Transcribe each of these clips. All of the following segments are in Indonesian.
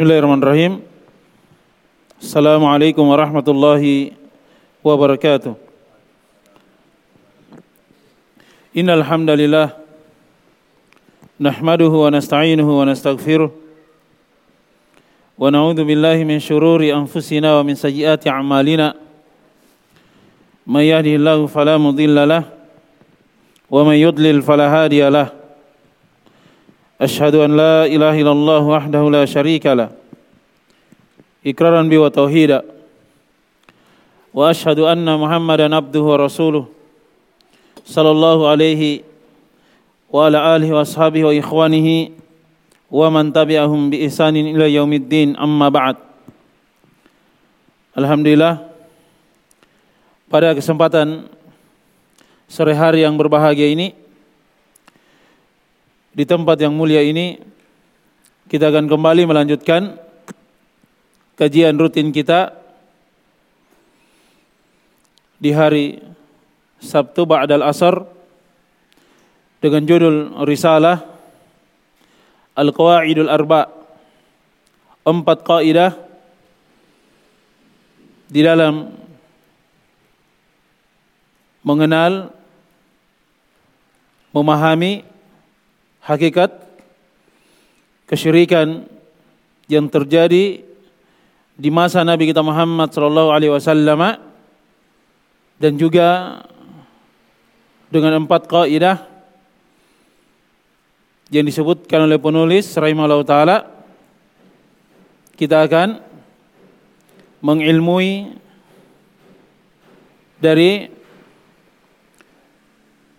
Bismillahirrahmanirrahim. Assalamualaikum warahmatullahi wabarakatuh. Innal hamdalillah nahmaduhu wa nasta'inuhu wa nastaghfiruh wa na'udzu billahi min shururi anfusina wa min sayyiati a'malina. May yahdihillahu fala mudilla lahu wa may yudlil fala hadiya lahu. Ashhadu an la ilaha illallah wahdahu la syarika lah iqraran bi wa tauhida wa ashhadu anna Muhammadan abduhu wa rasuluh sallallahu alaihi wa ala alihi wa ashabihi wa ikhwanihi wa man tabi'ahum bi ihsanin ila yaumiddin, amma ba'd. Alhamdulillah, pada kesempatan sore hari yang berbahagia ini, di tempat yang mulia ini, kita akan kembali melanjutkan kajian rutin kita di hari Sabtu ba'dal asar dengan judul Risalah Al-Qawa'idul Arba', 4 kaidah di dalam mengenal, memahami hakikat kesyirikan yang terjadi di masa Nabi kita Muhammad sallallahu alaihi wasallam, dan juga dengan 4 kaidah yang disebutkan oleh penulis rahimahullah taala, kita akan mengilmui dari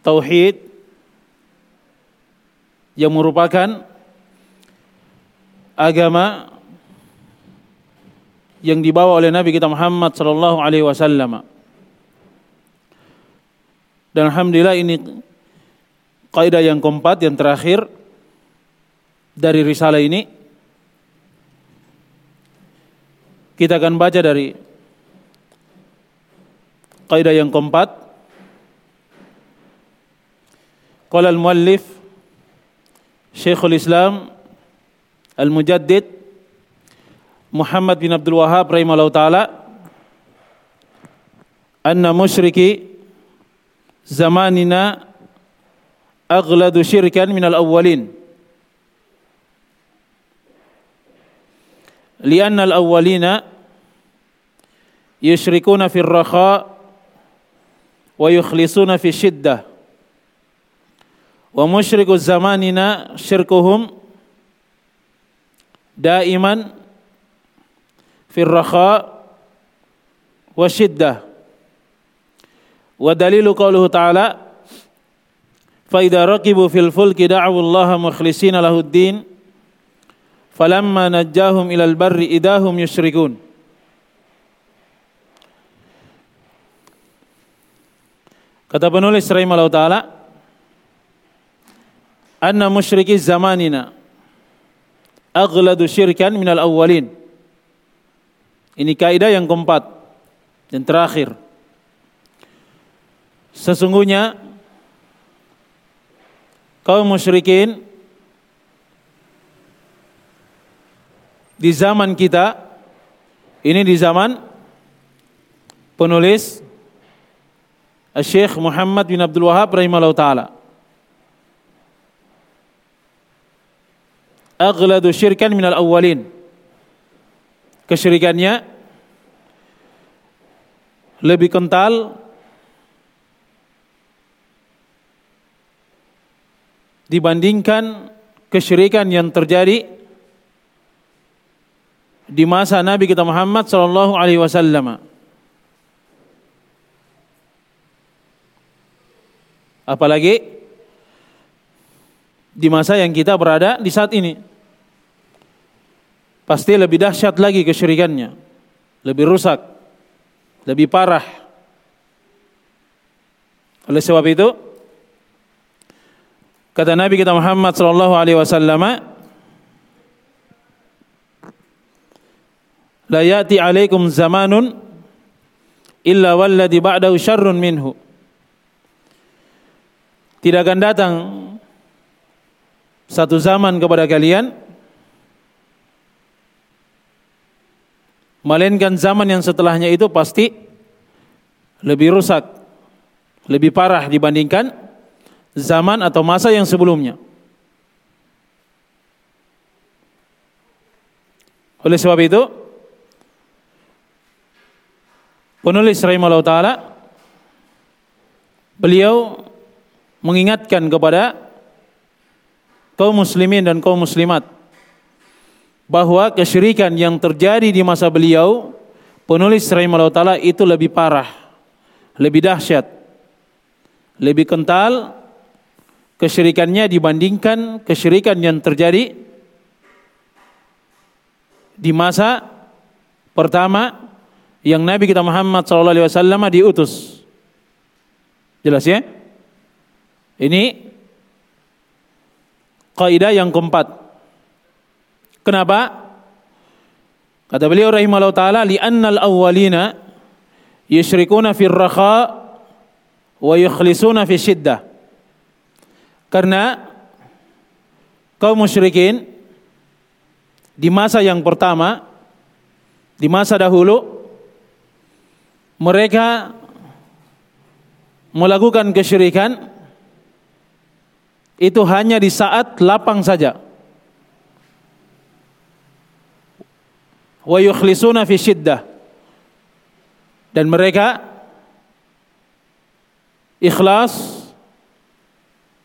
tauhid yang merupakan agama yang dibawa oleh Nabi kita Muhammad sallallahu alaihi wasallam. Dan alhamdulillah, ini kaidah yang keempat, yang terakhir dari risalah ini. Kita akan baca dari kaidah yang keempat. Qala al-muallif Syekhul Islam Al-Mujaddid Muhammad bin Abdul Wahhab rahimahullahu taala, anna musyriki zamanina aghladu syirkan minal awwalin, lianna al-awwalina yusyrikuna fil rakha wa yukhlisuna fi shiddah, wa musyriku zamanina syirkuhum daiman fil rakha wa syiddah. Wa dalilu qauluhu ta'ala, fa idza raqibu fil fulki da'u allaha mukhlishina lahuddin falamma najjahum ilal barri idahum yusyrikun. Kata penulis rahimahullah ta'ala, anna musyriki zamanina aghladu syirkan minal awwalin. Ini kaidah yang keempat, yang terakhir. Sesungguhnya kaum musyrikin di zaman kita, ini di zaman penulis Syekh Muhammad bin Abdul Wahhab rahimahullah ta'ala, aghladu syirkan minal awwalin, kesyirikannya lebih kental dibandingkan kesyirikan yang terjadi di masa Nabi kita Muhammad sallallahu alaihi wasallam. Apalagi di masa yang kita berada di saat ini, pasti lebih dahsyat lagi kesyirikannya, lebih rusak, lebih parah. Oleh sebab itu, kata Nabi kita Muhammad sallallahu alaihi wasallam, la ya'ti alaikum zamanun illa walladhi ba'dahu syarrun minhu. Tidak akan datang satu zaman kepada kalian melainkan zaman yang setelahnya itu pasti lebih rusak, lebih parah dibandingkan zaman atau masa yang sebelumnya. Oleh sebab itu, penulis rahimahullah ta'ala, beliau mengingatkan kepada kaum muslimin dan kaum muslimat bahwa kesyirikan yang terjadi di masa beliau, penulis rahimahullah ta'ala, itu lebih parah, lebih dahsyat, lebih kental kesyirikannya dibandingkan kesyirikan yang terjadi di masa pertama yang Nabi kita Muhammad SAW diutus. Jelas ya? Ini kaidah yang keempat. Kenapa? Kata beliau rahimahullah ta'ala, li'annal awwalina yushrikuna fil rakha wa yukhlisuna fi syiddah. Karena kaum musyrikin di masa yang pertama, di masa dahulu, mereka melakukan kesyirikan itu hanya di saat lapang saja. Wa yukhlisuna fi syiddah, dan mereka ikhlas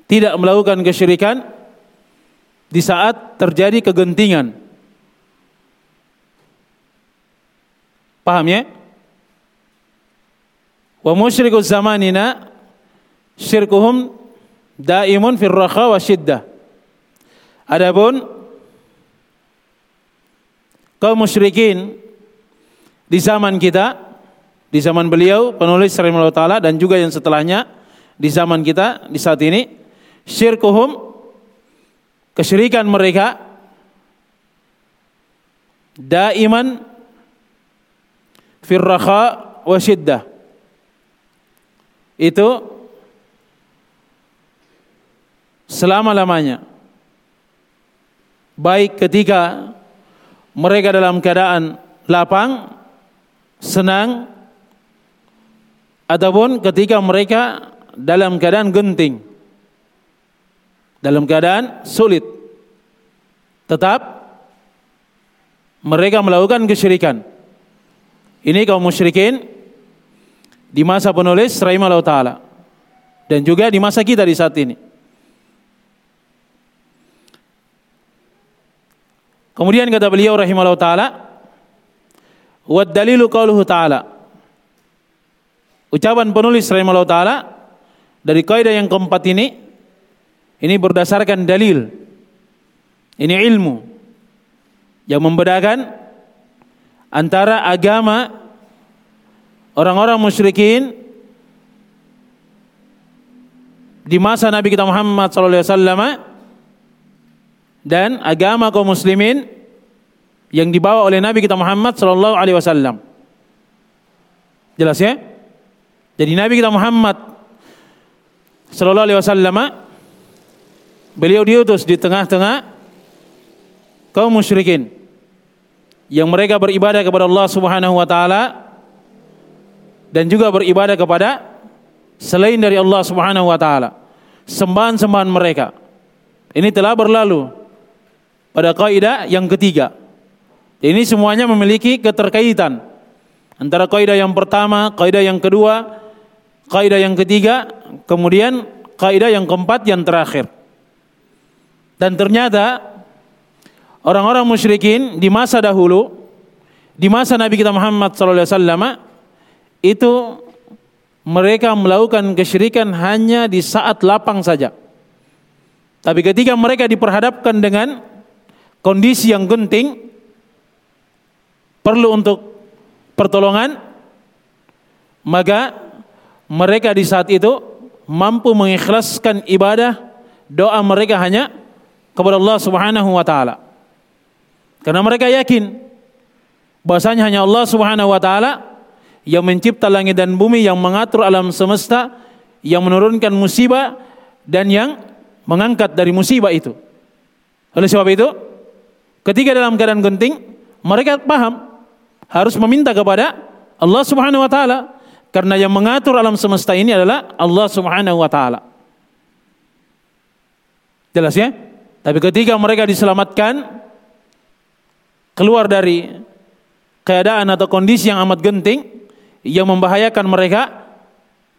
tidak melakukan kesyirikan di saat terjadi kegentingan. Paham ya? Wa musyriku zamanina syirkuhum daimun fil rakha wa syiddah. Adapun kaum musyrikin di zaman kita, di zaman beliau penulis rahimahullah taala dan juga yang setelahnya di zaman kita di saat ini, syirkuhum, kesyirikan mereka, daiman fil rakha wa syiddah, itu selama-lamanya, baik ketika mereka dalam keadaan lapang, senang, ataupun ketika mereka dalam keadaan genting, dalam keadaan sulit, tetap mereka melakukan kesyirikan. Ini kaum musyrikin di masa penulis rahimahullah ta'ala dan juga di masa kita di saat ini. Kemudian kata beliau rahimahullah ta'ala, wad dalilu qauluhu ta'ala, ucapan penulis rahimahullah ta'ala dari kaidah yang keempat ini berdasarkan dalil, ini ilmu yang membedakan antara agama orang-orang musyrikin di masa Nabi kita Muhammad SAW dan agama kaum muslimin yang dibawa oleh Nabi kita Muhammad SAW. Jelas ya? Jadi Nabi kita Muhammad SAW, beliau diutus di tengah-tengah kaum musyrikin yang mereka beribadah kepada Allah Subhanahu wa taala dan juga beribadah kepada selain dari Allah Subhanahu wa taala, sembahan-sembahan mereka. Ini telah berlalu pada kaidah yang ketiga. Ini semuanya memiliki keterkaitan antara kaidah yang pertama, kaidah yang kedua, kaidah yang ketiga, kemudian kaidah yang keempat yang terakhir. Dan ternyata orang-orang musyrikin di masa dahulu, di masa Nabi kita Muhammad SAW, itu mereka melakukan kesyirikan hanya di saat lapang saja. Tapi ketika mereka diperhadapkan dengan kondisi yang genting, perlu untuk pertolongan, maka mereka di saat itu mampu mengikhlaskan ibadah, doa mereka hanya kepada Allah Subhanahu wa taala. Karena mereka yakin bahasanya hanya Allah Subhanahu wa taala yang mencipta langit dan bumi, yang mengatur alam semesta, yang menurunkan musibah dan yang mengangkat dari musibah itu. Oleh sebab itu, ketika dalam keadaan genting, mereka paham harus meminta kepada Allah Subhanahu wa taala, karena yang mengatur alam semesta ini adalah Allah Subhanahu wa taala. Jelas ya? Tapi ketika mereka diselamatkan keluar dari keadaan atau kondisi yang amat genting yang membahayakan mereka,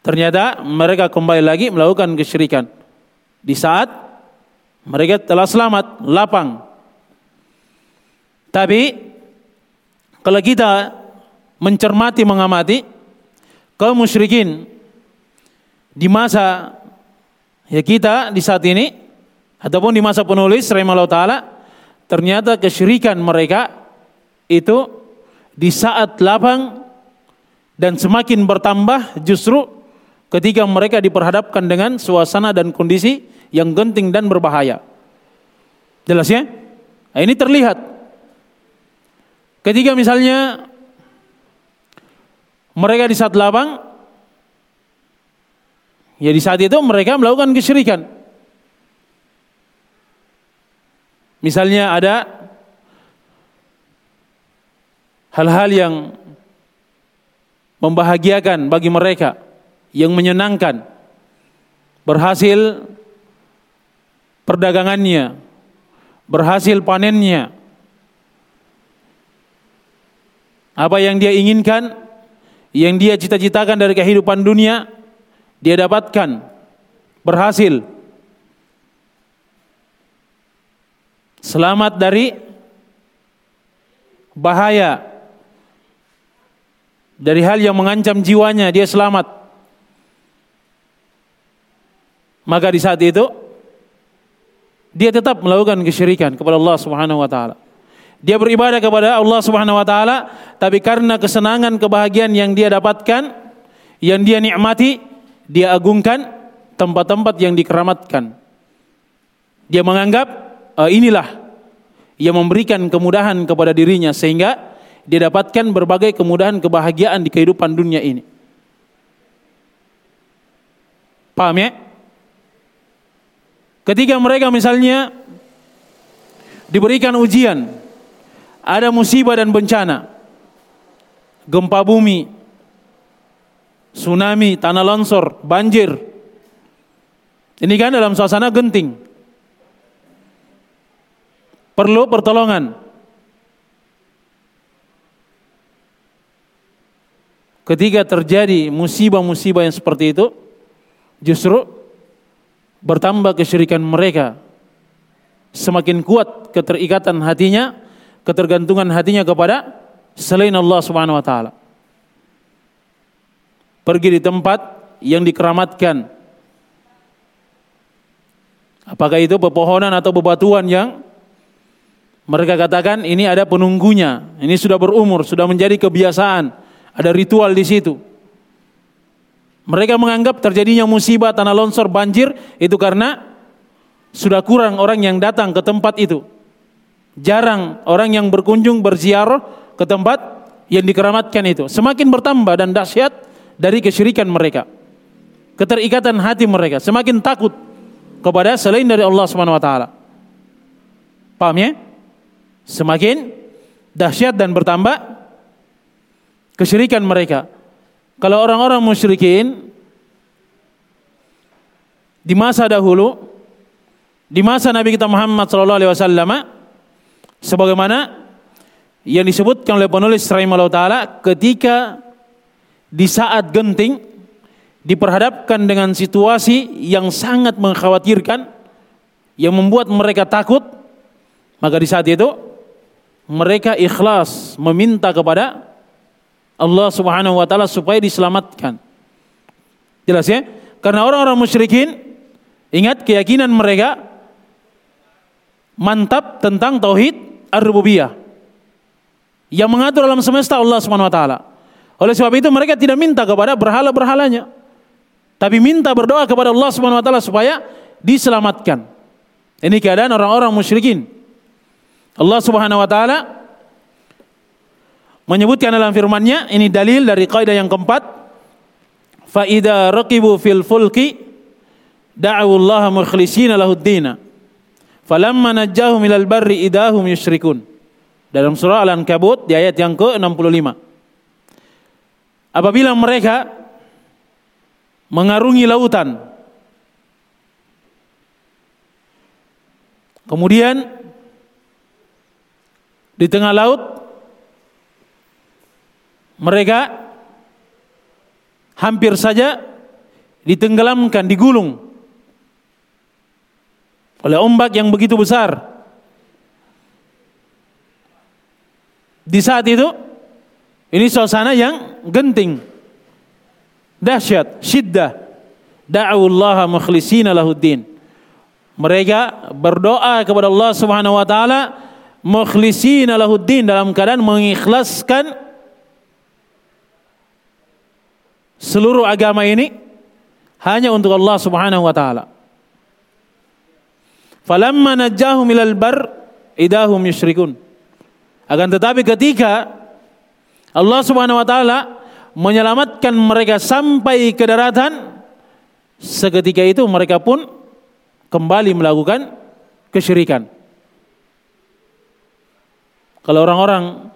ternyata mereka kembali lagi melakukan kesyirikan. Di saat mereka telah selamat, lapang. Tapi kalau kita mencermati, mengamati kaum musyrikin di masa ya kita di saat ini ataupun di masa penulis rahimahullah taala, ternyata kesyirikan mereka itu di saat lapang dan semakin bertambah justru ketika mereka diperhadapkan dengan suasana dan kondisi yang genting dan berbahaya. Jelas ya? Nah, ini terlihat. Ketika misalnya mereka di saat lapang, ya di saat itu mereka melakukan kesyirikan. Misalnya ada hal-hal yang membahagiakan bagi mereka, yang menyenangkan, berhasil perdagangannya, berhasil panennya, apa yang dia inginkan, yang dia cita-citakan dari kehidupan dunia, dia dapatkan, berhasil, selamat dari bahaya, dari hal yang mengancam jiwanya, dia selamat. Maka di saat itu dia tetap melakukan kesyirikan kepada Allah Subhanahu wa taala. Dia beribadah kepada Allah Subhanahu wa taala, tapi karena kesenangan, kebahagiaan yang dia dapatkan, yang dia nikmati, dia agungkan tempat-tempat yang dikeramatkan. Dia menganggap inilah yang memberikan kemudahan kepada dirinya, sehingga dia dapatkan berbagai kemudahan, kebahagiaan di kehidupan dunia ini. Paham ya? Ketika mereka misalnya diberikan ujian, ada musibah dan bencana, gempa bumi, tsunami, tanah longsor, banjir. Ini kan dalam suasana genting. Perlu pertolongan. Ketika terjadi musibah-musibah yang seperti itu, justru bertambah kesyirikan mereka. Semakin kuat keterikatan hatinya, ketergantungan hatinya kepada selain Allah Subhanahu wa taala. Pergi di tempat yang dikeramatkan. Apakah itu pepohonan atau bebatuan yang mereka katakan ini ada penunggunya, ini sudah berumur, sudah menjadi kebiasaan. Ada ritual di situ. Mereka menganggap terjadinya musibah, tanah longsor, banjir itu karena sudah kurang orang yang datang ke tempat itu. Jarang orang yang berkunjung berziarah ke tempat yang dikeramatkan itu. Semakin bertambah dan dahsyat dari kesyirikan mereka. Keterikatan hati mereka, semakin takut kepada selain dari Allah Subhanahu wa taala. Paham ya? Semakin dahsyat dan bertambah kesyirikan mereka. Kalau orang-orang musyrikin di masa dahulu, di masa Nabi kita Muhammad sallallahu alaihi wasallam, sebagaimana yang disebutkan oleh penulis rahimahullah taala, ketika di saat genting diperhadapkan dengan situasi yang sangat mengkhawatirkan, yang membuat mereka takut, maka di saat itu mereka ikhlas meminta kepada Allah Subhanahu wa taala supaya diselamatkan. Jelas ya? Karena orang-orang musyrikin, ingat keyakinan mereka mantap tentang tauhid ar-rububiyah. Yang mengatur alam semesta Allah Subhanahu wa taala. Oleh sebab itu mereka tidak minta kepada berhala-berhalanya. Tapi minta berdoa kepada Allah Subhanahu wa taala supaya diselamatkan. Ini keadaan orang-orang musyrikin. Allah Subhanahu wa taala menyebutkan dalam firman-Nya, ini dalil dari kaidah yang keempat, fa idza raqibu fil fulki da'u Allah mukhlishina lahud din falamma najahum ilal barri idahum yusyrikun. Dalam surah Al-Ankabut di ayat yang ke-65. Apabila mereka mengarungi lautan, kemudian di tengah laut mereka hampir saja ditenggelamkan, digulung oleh ombak yang begitu besar. Di saat itu, ini suasana yang genting, dahsyat, syiddah. Da'awullaha mukhlisina lahuddin. Mereka berdoa kepada Allah Subhanahu wa taala mukhlisina lahuddin, dalam keadaan mengikhlaskan seluruh agama ini hanya untuk Allah Subhanahu wa taala. Falamma najjahum ilal bar idahum yusyrikun. Akan tetapi ketika Allah Subhanahu wa taala menyelamatkan mereka sampai ke daratan, seketika itu mereka pun kembali melakukan kesyirikan. Kalau orang-orang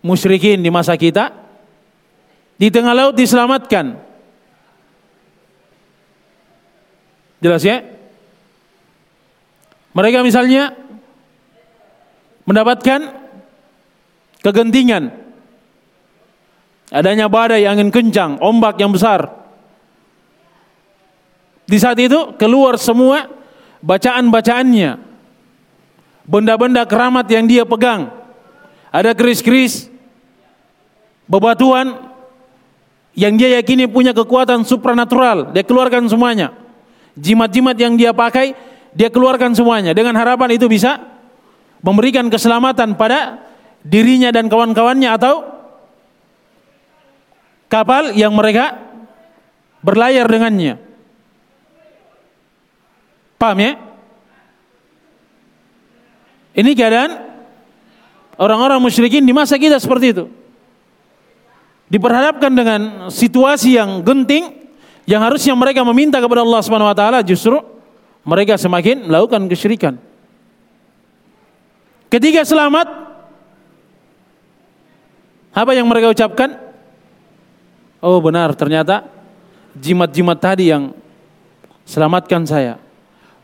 musyrikin di masa kita di tengah laut diselamatkan, jelas ya? Mereka misalnya mendapatkan kegentingan, adanya badai, angin kencang, ombak yang besar. Di saat itu keluar semua bacaan-bacaannya, benda-benda keramat yang dia pegang, ada keris-keris, bebatuan yang dia yakini punya kekuatan supranatural, dia keluarkan semuanya. Jimat-jimat yang dia pakai, dia keluarkan semuanya, dengan harapan itu bisa memberikan keselamatan pada dirinya dan kawan-kawannya atau kapal yang mereka berlayar dengannya. Paham ya? Ini keadaan orang-orang musyrikin di masa kita seperti itu. Diperhadapkan dengan situasi yang genting, yang harusnya mereka meminta kepada Allah Subhanahu wa taala, justru mereka semakin melakukan kesyirikan. Ketika selamat, apa yang mereka ucapkan? Oh benar, ternyata jimat-jimat tadi yang selamatkan saya.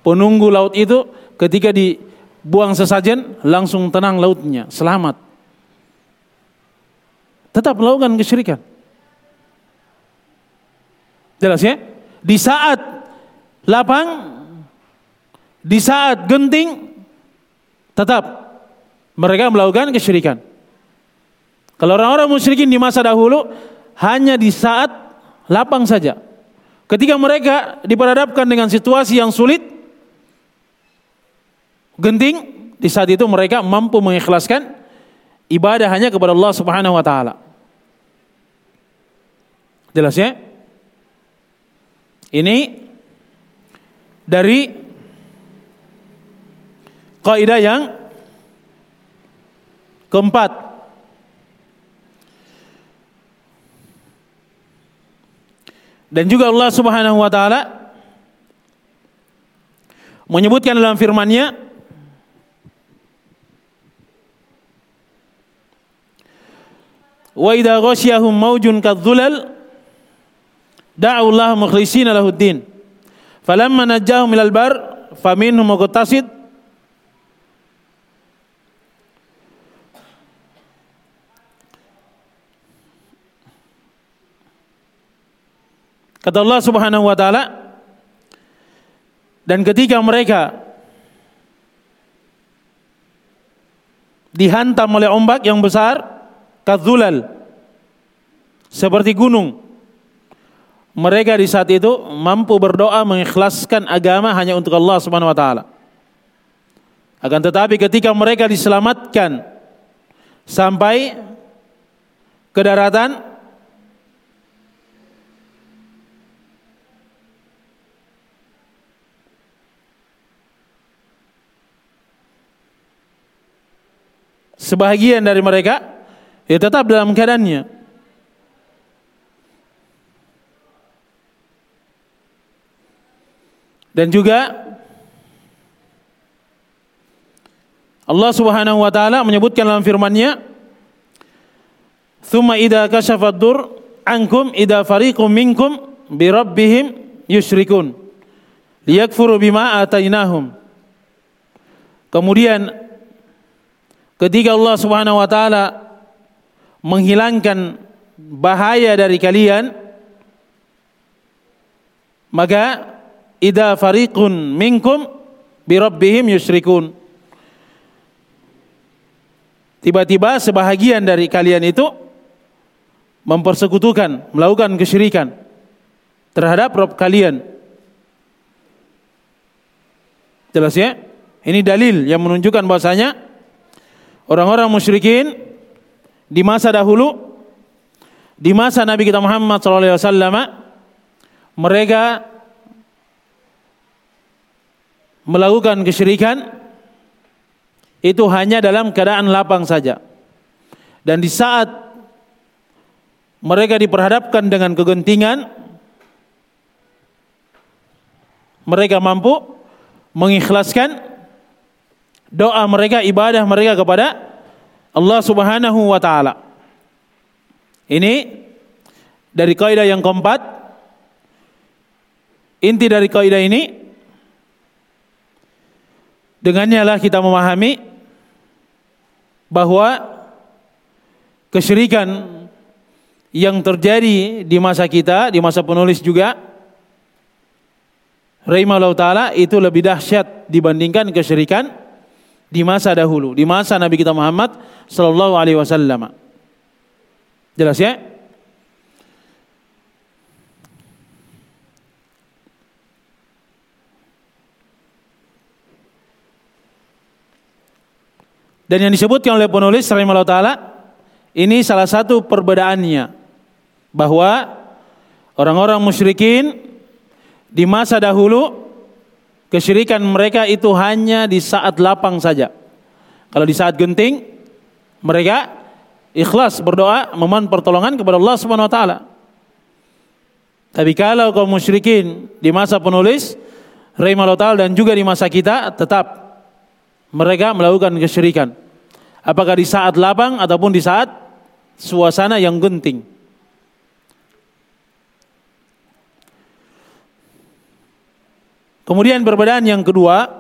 Penunggu laut itu ketika dibuang sesajen langsung tenang lautnya, selamat. Tetap melakukan kesyirikan. Jelas ya? Di saat lapang, di saat genting, tetap mereka melakukan kesyirikan. Kalau orang-orang musyrikin di masa dahulu hanya di saat lapang saja. Ketika mereka diperhadapkan dengan situasi yang sulit, genting, di saat itu mereka mampu mengikhlaskan ibadah hanya kepada Allah Subhanahu wa taala. Jelas ya? Ini dari kaidah yang keempat. Dan juga Allah Subhanahu wa taala menyebutkan dalam firman-Nya, wa idza ghasyahum mawjun kadh-dhulal da'u Allah mukhlishina lahuddin falamma najjahum ilal bar faminhum muqtasid kata Allah Subhanahu wa taala, dan ketika mereka dihantam oleh ombak yang besar kadzulal, seperti gunung, mereka di saat itu mampu berdoa mengikhlaskan agama hanya untuk Allah Subhanahu wa taala. Akan tetapi ketika mereka diselamatkan sampai ke daratan, sebahagian dari mereka ya tetap dalam keadaannya. Dan juga Allah Subhanahu wa taala menyebutkan dalam firman-Nya, "Tsumma idza kashafa ad-dur ankum idza fariqum minkum bi rabbihim yusyrikun liyakfuru bima atainahum." Kemudian ketika Allah Subhanahu wa taala menghilangkan bahaya dari kalian, maka idza fariqun minkum bi rabbihim yusyrikun, tiba-tiba sebahagian dari kalian itu mempersekutukan, melakukan kesyirikan terhadap Rabb kalian. Jelas ya? Ini dalil yang menunjukkan bahwasanya orang-orang musyrikin di masa dahulu, di masa Nabi kita Muhammad SAW, mereka melakukan kesyirikan itu hanya dalam keadaan lapang saja. Dan di saat mereka diperhadapkan dengan kegentingan, mereka mampu mengikhlaskan doa mereka, ibadah mereka kepada Allah Subhanahu wa taala. Ini dari kaidah yang keempat. Inti dari kaidah ini, dengannya lah kita memahami bahwa kesyirikan yang terjadi di masa kita, di masa penulis juga rahimahullah ta'ala, itu lebih dahsyat dibandingkan kesyirikan di masa dahulu, di masa Nabi kita Muhammad sallallahu alaihi wasallam. Jelas ya? Dan yang disebutkan oleh penulis rahimahullah ta'ala, ini salah satu perbedaannya, bahwa orang-orang musyrikin di masa dahulu kesyirikan mereka itu hanya di saat lapang saja. Kalau di saat genting, mereka ikhlas berdoa memohon pertolongan kepada Allah Subhanahu wa taala. Tapi kalau kaum musyrikin di masa penulis rahimahullah ta'ala dan juga di masa kita, tetap mereka melakukan kesyirikan, apakah di saat lapang ataupun di saat suasana yang genting. Kemudian perbedaan yang kedua,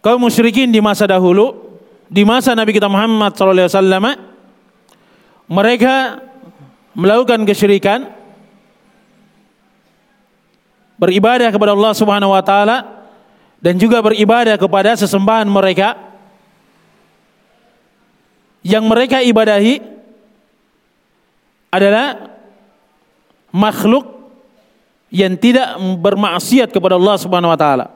kaum musyrikin di masa dahulu, di masa Nabi kita Muhammad SAW, mereka melakukan kesyirikan, beribadah kepada Allah Subhanahu wa taala dan juga beribadah kepada sesembahan mereka yang mereka ibadahi adalah makhluk yang tidak bermaksiat kepada Allah Subhanahu wa taala.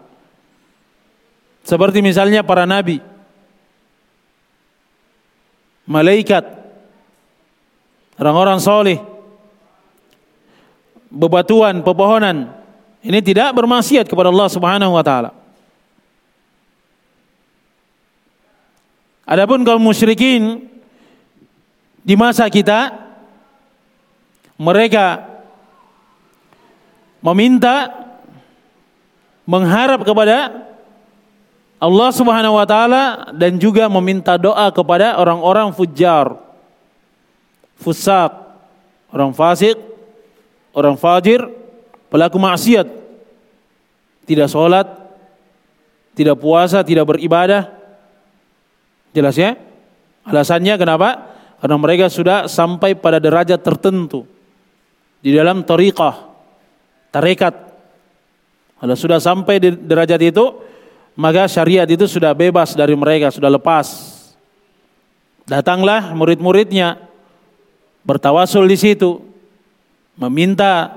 Seperti misalnya para nabi, malaikat, orang-orang soleh, bebatuan, pepohonan. Ini tidak bermaksiat kepada Allah Subhanahu wa taala. Adapun kaum musyrikin di masa kita, mereka meminta, mengharap kepada Allah Subhanahu wa taala dan juga meminta doa kepada orang-orang fujjar, fusaq, orang fasik, orang fajir, pelaku maksiat, tidak sholat, tidak puasa, tidak beribadah. Jelas ya? Alasannya kenapa? Karena mereka sudah sampai pada derajat tertentu di dalam thariqah, tarekat. Kalau sudah sampai di derajat itu, maka syariat itu sudah bebas dari mereka, sudah lepas. Datanglah murid-muridnya, bertawasul di situ, meminta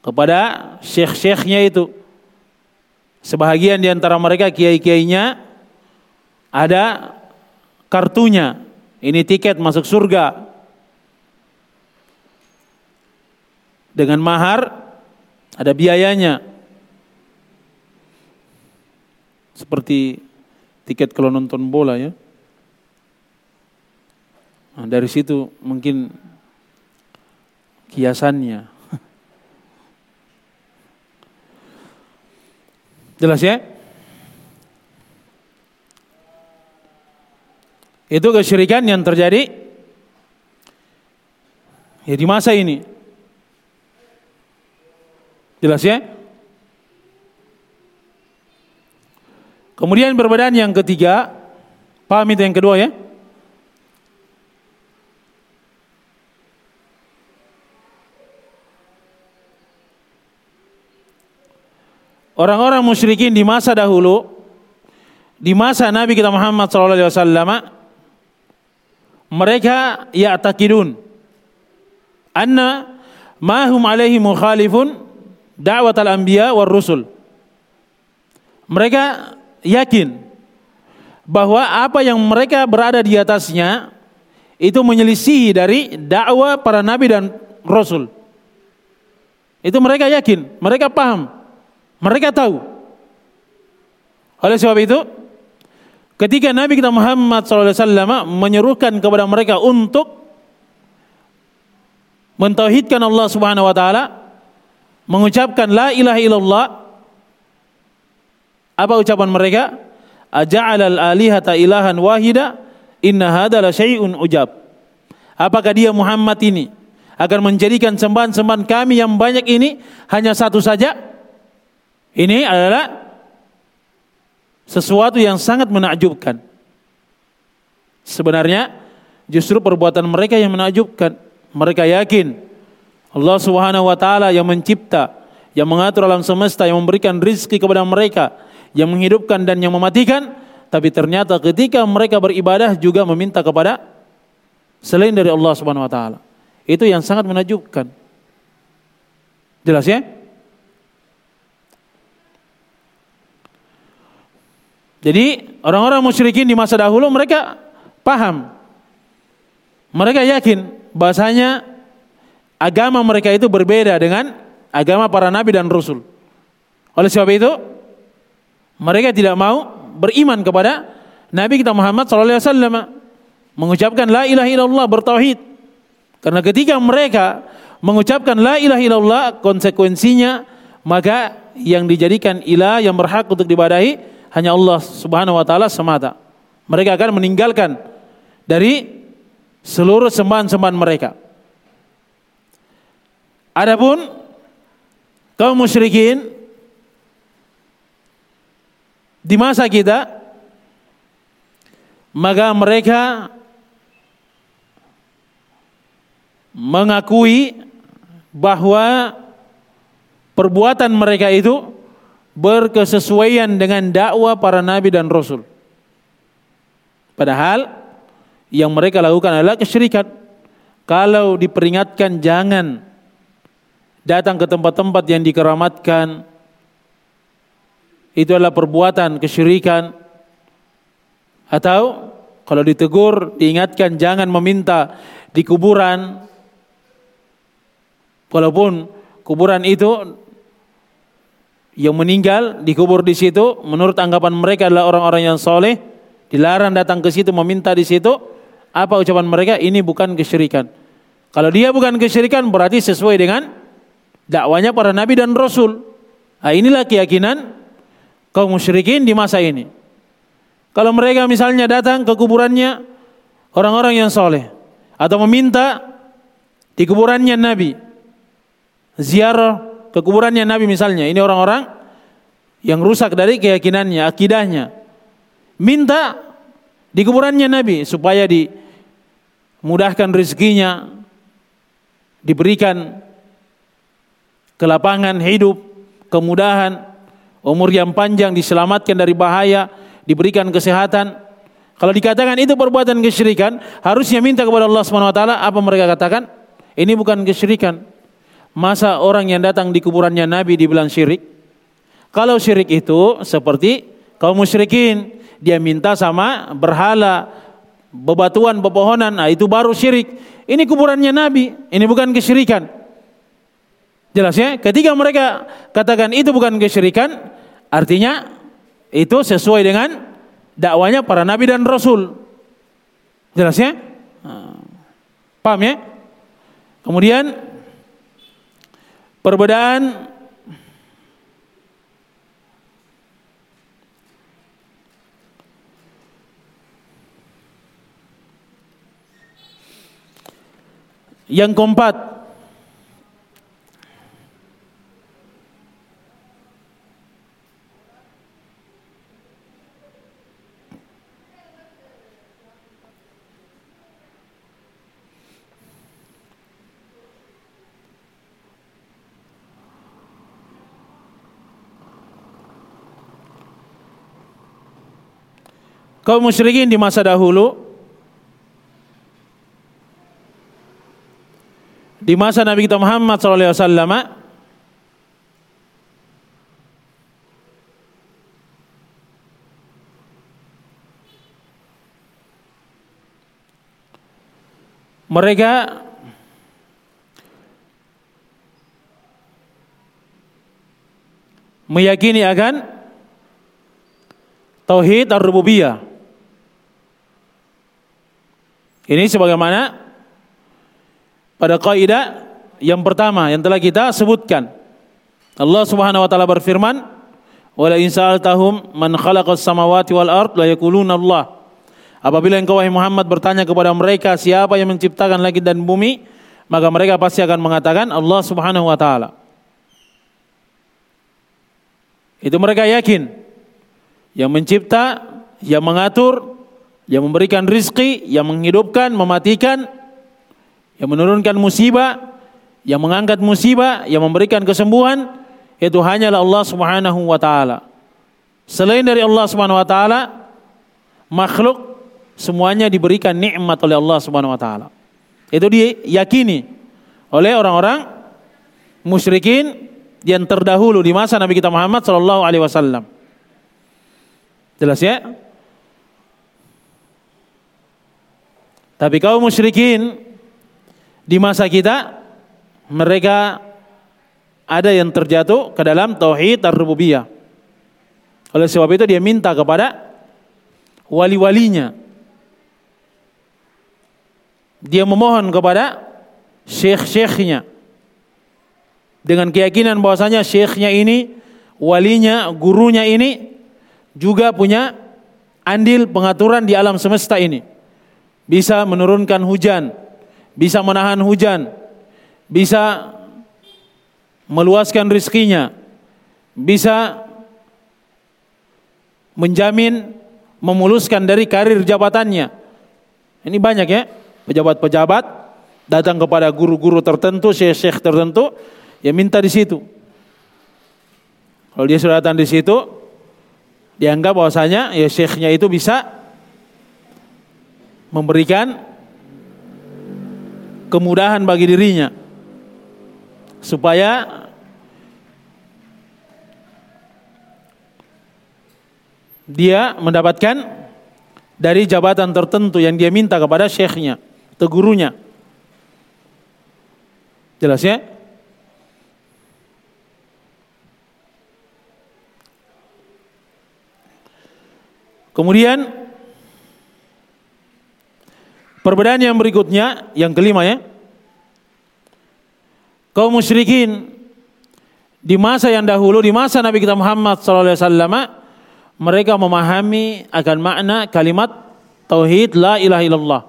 kepada syekh-syekhnya itu. Sebahagian di antara mereka, kiai-kiainya, ada kartunya, ini tiket masuk surga, dengan mahar, ada biayanya, seperti tiket kalau nonton bola ya. Nah, dari situ mungkin kiasannya. Jelas ya? Itu kesyirikan yang terjadi ya di masa ini. Jelas ya? Kemudian perbedaan yang ketiga, paham itu yang kedua ya? Orang-orang musyrikin di masa dahulu, di masa Nabi kita Muhammad SAW, mereka ya'taqidun anna ma hum alaihi mukhalifun da'wat al-anbiya war rusul. Mereka yakin bahwa apa yang mereka berada di atasnya itu menyelisihi dari dakwah para nabi dan rasul. Itu mereka yakin, mereka paham. Mereka tahu. Oleh sebab itu, ketika Nabi kita Muhammad SAW menyerukan kepada mereka untuk mentauhidkan Allah Subhanahu Wa Taala, mengucapkan La ilaha illallah, apa ucapan mereka? Aja'alal alihata ilahan wahida, inna hada la syai'un ujab. Apakah dia Muhammad ini agar menjadikan sembahan-sembahan kami yang banyak ini hanya satu saja? Ini adalah sesuatu yang sangat menakjubkan. Sebenarnya justru perbuatan mereka yang menakjubkan. Mereka yakin Allah Subhanahu wa taala yang mencipta, yang mengatur alam semesta, yang memberikan rizki kepada mereka, yang menghidupkan dan yang mematikan, tapi ternyata ketika mereka beribadah juga meminta kepada selain dari Allah Subhanahu wa taala. Itu yang sangat menakjubkan. Jelas ya? Jadi orang-orang musyrikin di masa dahulu mereka paham. Mereka yakin bahasanya agama mereka itu berbeda dengan agama para nabi dan rasul. Oleh sebab itu mereka tidak mau beriman kepada Nabi kita Muhammad SAW, mengucapkan la ilaha illallah, bertauhid. Karena ketika mereka mengucapkan la ilaha illallah, konsekuensinya maka yang dijadikan ilah yang berhak untuk diibadahi hanya Allah Subhanahu wa taala semata. Mereka akan meninggalkan dari seluruh sembahan-sembahan mereka. Adapun kaum musyrikin di masa kita, maka mereka mengakui bahwa perbuatan mereka itu berkesesuaian dengan dakwah para nabi dan rasul. Padahal yang mereka lakukan adalah kesyirikan. Kalau diperingatkan jangan datang ke tempat-tempat yang dikeramatkan, itu adalah perbuatan kesyirikan. Atau kalau ditegur, diingatkan jangan meminta di kuburan, walaupun kuburan itu yang meninggal dikubur di situ menurut anggapan mereka adalah orang-orang yang soleh, dilarang datang ke situ meminta di situ. Apa ucapan mereka? Ini bukan kesyirikan. Kalau dia bukan kesyirikan berarti sesuai dengan dakwanya para nabi dan rasul. Nah, inilah keyakinan kaum musyrikin di masa ini. Kalau mereka misalnya datang ke kuburannya orang-orang yang soleh atau meminta di kuburannya nabi, ziarah ke kuburannya Nabi misalnya, ini orang-orang yang rusak dari keyakinannya, akidahnya. Minta di kuburannya Nabi supaya dimudahkan rezekinya, diberikan kelapangan hidup, kemudahan, umur yang panjang, diselamatkan dari bahaya, diberikan kesehatan. Kalau dikatakan itu perbuatan kesyirikan, harusnya minta kepada Allah Subhanahu wa taala. Apa mereka katakan? Ini bukan kesyirikan. Masa orang yang datang di kuburannya Nabi dibilang syirik? Kalau syirik itu seperti kaum musyrikin, dia minta sama berhala, bebatuan, pepohonan, nah itu baru syirik. Ini kuburannya Nabi, ini bukan kesyirikan. Jelas ya? Ketika mereka katakan itu bukan kesyirikan, artinya itu sesuai dengan dakwanya para Nabi dan Rasul. Jelas ya? Paham ya? Kemudian perbedaan Yang keempat, kaum musyrikin di masa dahulu, di masa Nabi kita Muhammad SAW, mereka meyakini akan tauhid ar-rububiyah. Ini sebagaimana pada kaidah yang pertama yang telah kita sebutkan. Allah Subhanahu wa taala berfirman, "Wa la in sa'altahum man khalaqas samawati wal ard la yaquluna Allah." Apabila engkau wahai Muhammad bertanya kepada mereka siapa yang menciptakan langit dan bumi, maka mereka pasti akan mengatakan Allah Subhanahu wa taala. Itu mereka yakin yang mencipta, yang mengatur, yang memberikan rizki, yang menghidupkan, mematikan, yang menurunkan musibah, yang mengangkat musibah, yang memberikan kesembuhan, itu hanyalah Allah Subhanahu wa taala. Selain dari Allah Subhanahu wa taala, makhluk semuanya diberikan nikmat oleh Allah Subhanahu wa taala. Itu diyakini oleh orang-orang musyrikin yang terdahulu di masa Nabi kita Muhammad sallallahu alaihi wasallam. Jelas ya? Tapi kaum musyrikin di masa kita, mereka ada yang terjatuh ke dalam tauhid ar-rububiyah. Oleh sebab itu dia minta kepada wali-walinya. Dia memohon kepada syekh-syekhnya. Dengan keyakinan bahwasanya syekhnya ini, walinya, gurunya ini juga punya andil pengaturan di alam semesta ini. Bisa menurunkan hujan, bisa menahan hujan, bisa meluaskan rizkinya, bisa menjamin, memuluskan dari karir jabatannya. Ini banyak ya, pejabat-pejabat datang kepada guru-guru tertentu, syekh-syekh tertentu, ya minta di situ. Kalau dia sudah datang di situ, dianggap bahwasanya ya syekhnya itu bisa memberikan kemudahan bagi dirinya supaya dia mendapatkan dari jabatan tertentu yang dia minta kepada syekhnya, tegurunya. Jelas ya? Kemudian perbedaan yang berikutnya, yang kelima ya. Kaum musyrikin di masa yang dahulu, di masa Nabi kita Muhammad SAW, mereka memahami akan makna kalimat tauhid la ilaha illallah.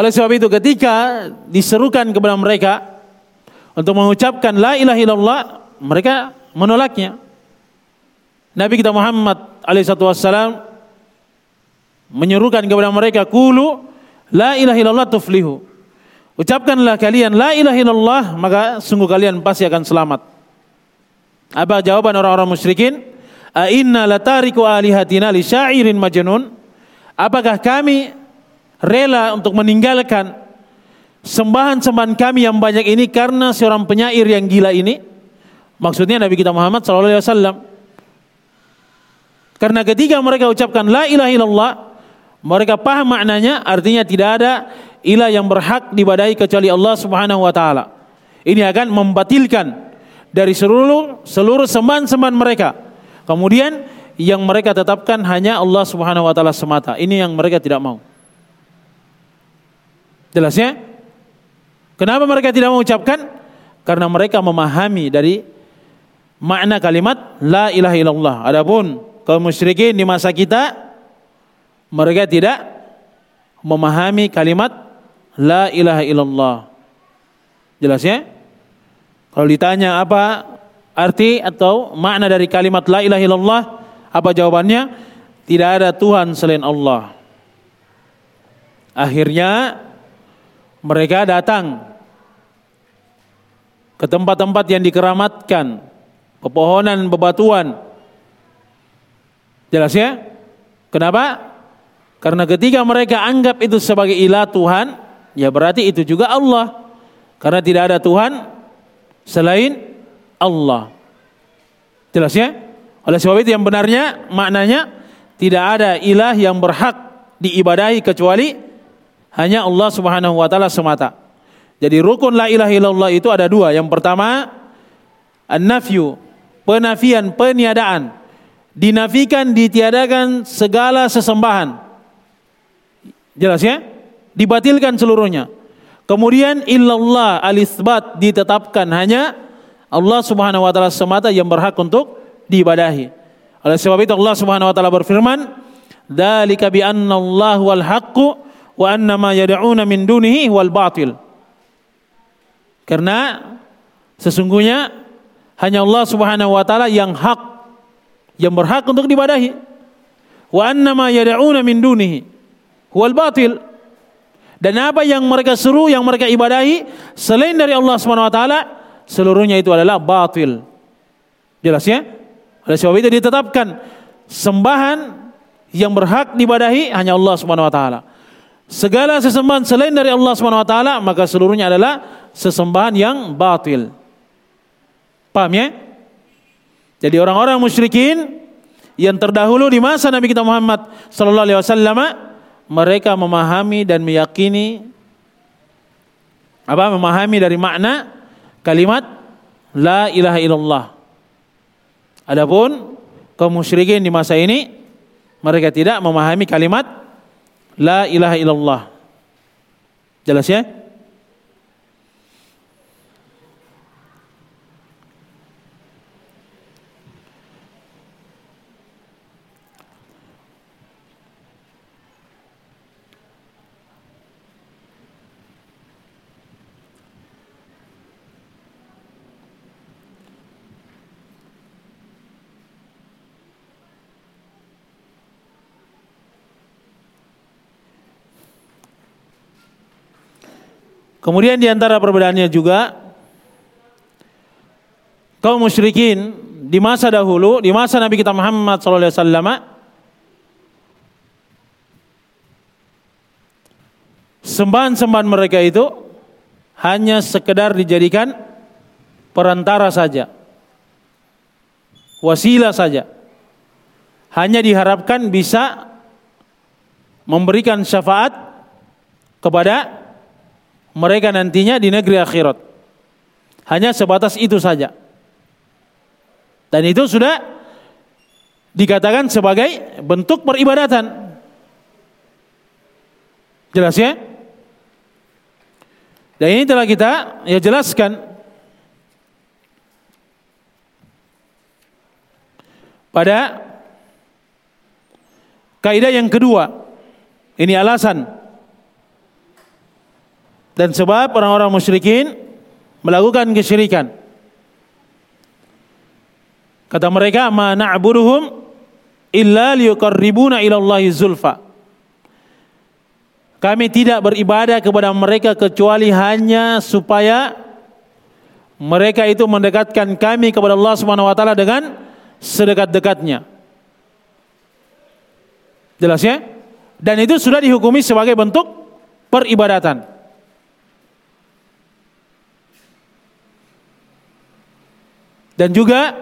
Oleh sebab itu ketika diserukan kepada mereka untuk mengucapkan la ilaha illallah, mereka menolaknya. Nabi kita Muhammad SAW menyerukan kepada mereka, "Qulu la ilaha illallah tuflihu." Ucapkanlah kalian la ilaha illallah, maka sungguh kalian pasti akan selamat. Apa jawaban orang-orang musyrikin? A inna latariku alihatina li syairin majnun. Apakah kami rela untuk meninggalkan sembahan-sembahan kami yang banyak ini karena seorang penyair yang gila ini? Maksudnya Nabi kita Muhammad sallallahu alaihi wasallam. Karena ketika mereka ucapkan la ilaha illallah, mereka paham maknanya, artinya tidak ada ilah yang berhak diibadahi kecuali Allah Subhanahu wa taala. Ini akan membatalkan dari seluruh sembahan-sembahan mereka. Kemudian yang mereka tetapkan hanya Allah Subhanahu wa taala semata. Ini yang mereka tidak mau. Jelasnya? Kenapa mereka tidak mengucapkan? Karena mereka memahami dari makna kalimat la ilaha illallah. Adapun kaum musyrikin di masa kita, mereka tidak memahami kalimat la ilaha illallah. Jelas ya? Kalau ditanya apa arti atau makna dari kalimat la ilaha illallah, apa jawabannya? Tidak ada Tuhan selain Allah. Akhirnya mereka datang ke tempat-tempat yang dikeramatkan, pepohonan, bebatuan. Jelas ya? Kenapa? Karena ketika mereka anggap itu sebagai ilah Tuhan, ya berarti itu juga Allah. Karena tidak ada Tuhan selain Allah. Jelas ya? Oleh sebab itu yang benarnya maknanya tidak ada ilah yang berhak diibadahi kecuali hanya Allah Subhanahu wa taala semata. Jadi rukun la ilaha illallah itu ada dua. Yang pertama an-nafyu, penafian, peniadaan. Dinafikan, ditiadakan segala sesembahan. Jelas ya? Dibatilkan seluruhnya. Kemudian illallah al-itsbat, ditetapkan hanya Allah Subhanahu wa taala semata yang berhak untuk diibadahi. Oleh sebab itu Allah Subhanahu wa taala berfirman, "Dzalika bi anna Allahu al-haqqu wa anna ma yad'una min dunihi wal batil." Karena sesungguhnya hanya Allah Subhanahu wa taala yang hak, yang berhak untuk diibadahi. Wa anna ma yad'una min dunihi huwal batil. Dan apa yang mereka seru, yang mereka ibadahi selain dari Allah Subhanahu wa taala, seluruhnya itu adalah batil. Jelas ya? Oleh sebab itu ditetapkan sembahan yang berhak diibadahi hanya Allah Subhanahu wa taala. Segala sesembahan selain dari Allah Subhanahu wa taala, maka seluruhnya adalah sesembahan yang batil. Paham ya? Jadi orang-orang musyrikin yang terdahulu di masa Nabi kita Muhammad sallallahu alaihi wasallam, mereka memahami dan meyakini apa? Memahami dari makna kalimat la ilaha illallah. Adapun kaum musyrikin di masa ini mereka tidak memahami kalimat la ilaha illallah. Jelas ya? Kemudian diantara perbedaannya juga, kaum musyrikin di masa dahulu, di masa Nabi kita Muhammad SAW, sembahan-sembahan mereka itu hanya sekedar dijadikan perantara saja, wasilah saja, hanya diharapkan bisa memberikan syafaat kepada mereka nantinya di negeri akhirat. Hanya sebatas itu saja. Dan itu sudah dikatakan sebagai bentuk peribadatan. Jelas ya? Dan ini telah kita ya jelaskan pada kaidah yang kedua. Ini alasan dan sebab orang-orang musyrikin melakukan kesyirikan. Kata mereka, "Ma na'buduhum illa liyuqarribuna ila Allahi zulfa." Kami tidak beribadah kepada mereka kecuali hanya supaya mereka itu mendekatkan kami kepada Allah Subhanahu wa taala dengan sedekat-dekatnya. Jelas ya? Dan itu sudah dihukumi sebagai bentuk peribadatan. Dan juga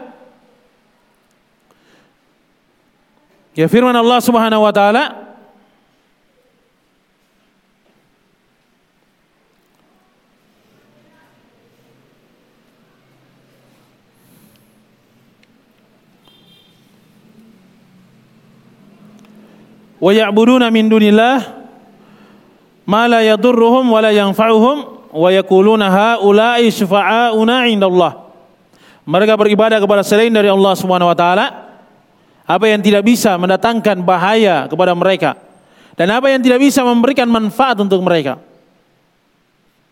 ya firman Allah Subhanahu wa taala, "Wa ya'buduna min dunillah ma la yadurruhum wa la yanfa'uhum wa yaquluna haula'i syufa'auna 'indallah." Mereka beribadah kepada selain dari Allah Subhanahu wa taala apa yang tidak bisa mendatangkan bahaya kepada mereka dan apa yang tidak bisa memberikan manfaat untuk mereka.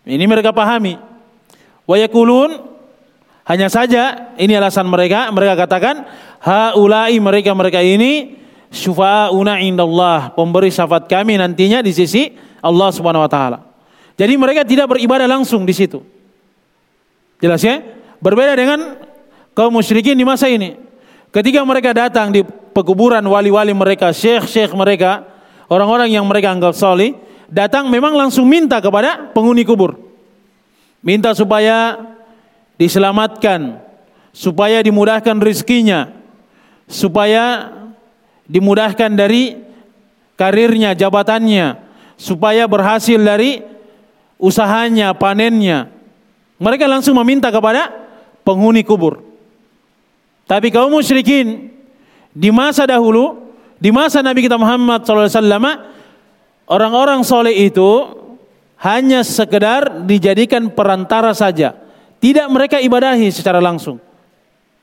Ini mereka pahami. Wa yaqulun, hanya saja ini alasan mereka, mereka katakan haula'i, mereka ini syufa'una indallah, pemberi syafaat kami nantinya di sisi Allah Subhanahu wa taala. Jadi mereka tidak beribadah langsung di situ. Jelas ya? Berbeda dengan kaum musyrikin di masa ini. Ketika mereka datang di pekuburan wali-wali mereka, syekh-syekh mereka, orang-orang yang mereka anggap salih, datang memang langsung minta kepada penghuni kubur. Minta supaya diselamatkan, supaya dimudahkan rezekinya, supaya dimudahkan dari karirnya, jabatannya, supaya berhasil dari usahanya, panennya. Mereka langsung meminta kepada penghuni kubur. Tapi kaum musyrikin di masa dahulu, di masa Nabi kita Muhammad SAW, orang-orang soleh itu hanya sekedar dijadikan perantara saja. Tidak mereka ibadahi secara langsung.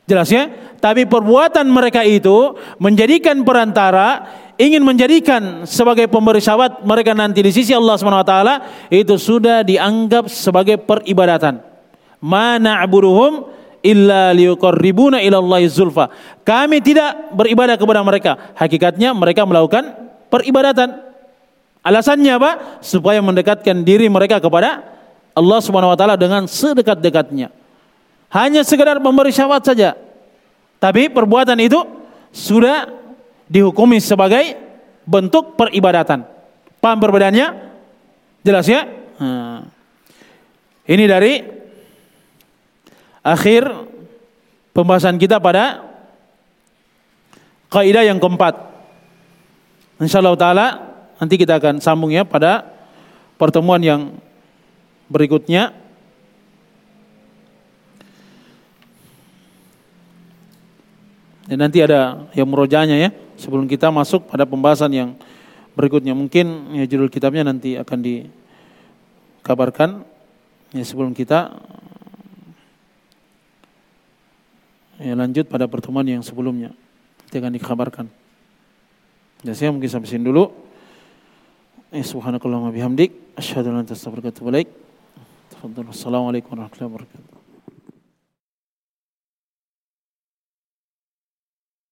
Jelas ya? Tapi perbuatan mereka itu menjadikan perantara, ingin menjadikan sebagai pemberi syafaat mereka nanti di sisi Allah SWT, itu sudah dianggap sebagai peribadatan. Ma na'buduhum illa liyuqarribuna ilallahi zulfa. Kami tidak beribadah kepada mereka. Hakikatnya mereka melakukan peribadatan. Alasannya apa? Supaya mendekatkan diri mereka kepada Allah SWT dengan sedekat-dekatnya. Hanya sekedar memberi syafaat saja. Tapi perbuatan itu sudah dihukumi sebagai bentuk peribadatan. Paham perbedaannya? Jelas ya? Ini dari akhir pembahasan kita pada kaidah yang keempat. Insyaallah ta'ala nanti kita akan sambung ya pada pertemuan yang berikutnya. Dan nanti ada yang merojanya ya, sebelum kita masuk pada pembahasan yang berikutnya. Mungkin ya, judul kitabnya nanti akan dikabarkan ya, sebelum kita ya, lanjut pada pertemuan yang sebelumnya. Nanti akan dikabarkan. Ya, saya mungkin sampai sini dulu. Subhanakallahumma bihamdik, asyhadu an la ilaha illa anta astaghfiruka wa atubu ilaik. Assalamualaikum warahmatullahi wabarakatuh.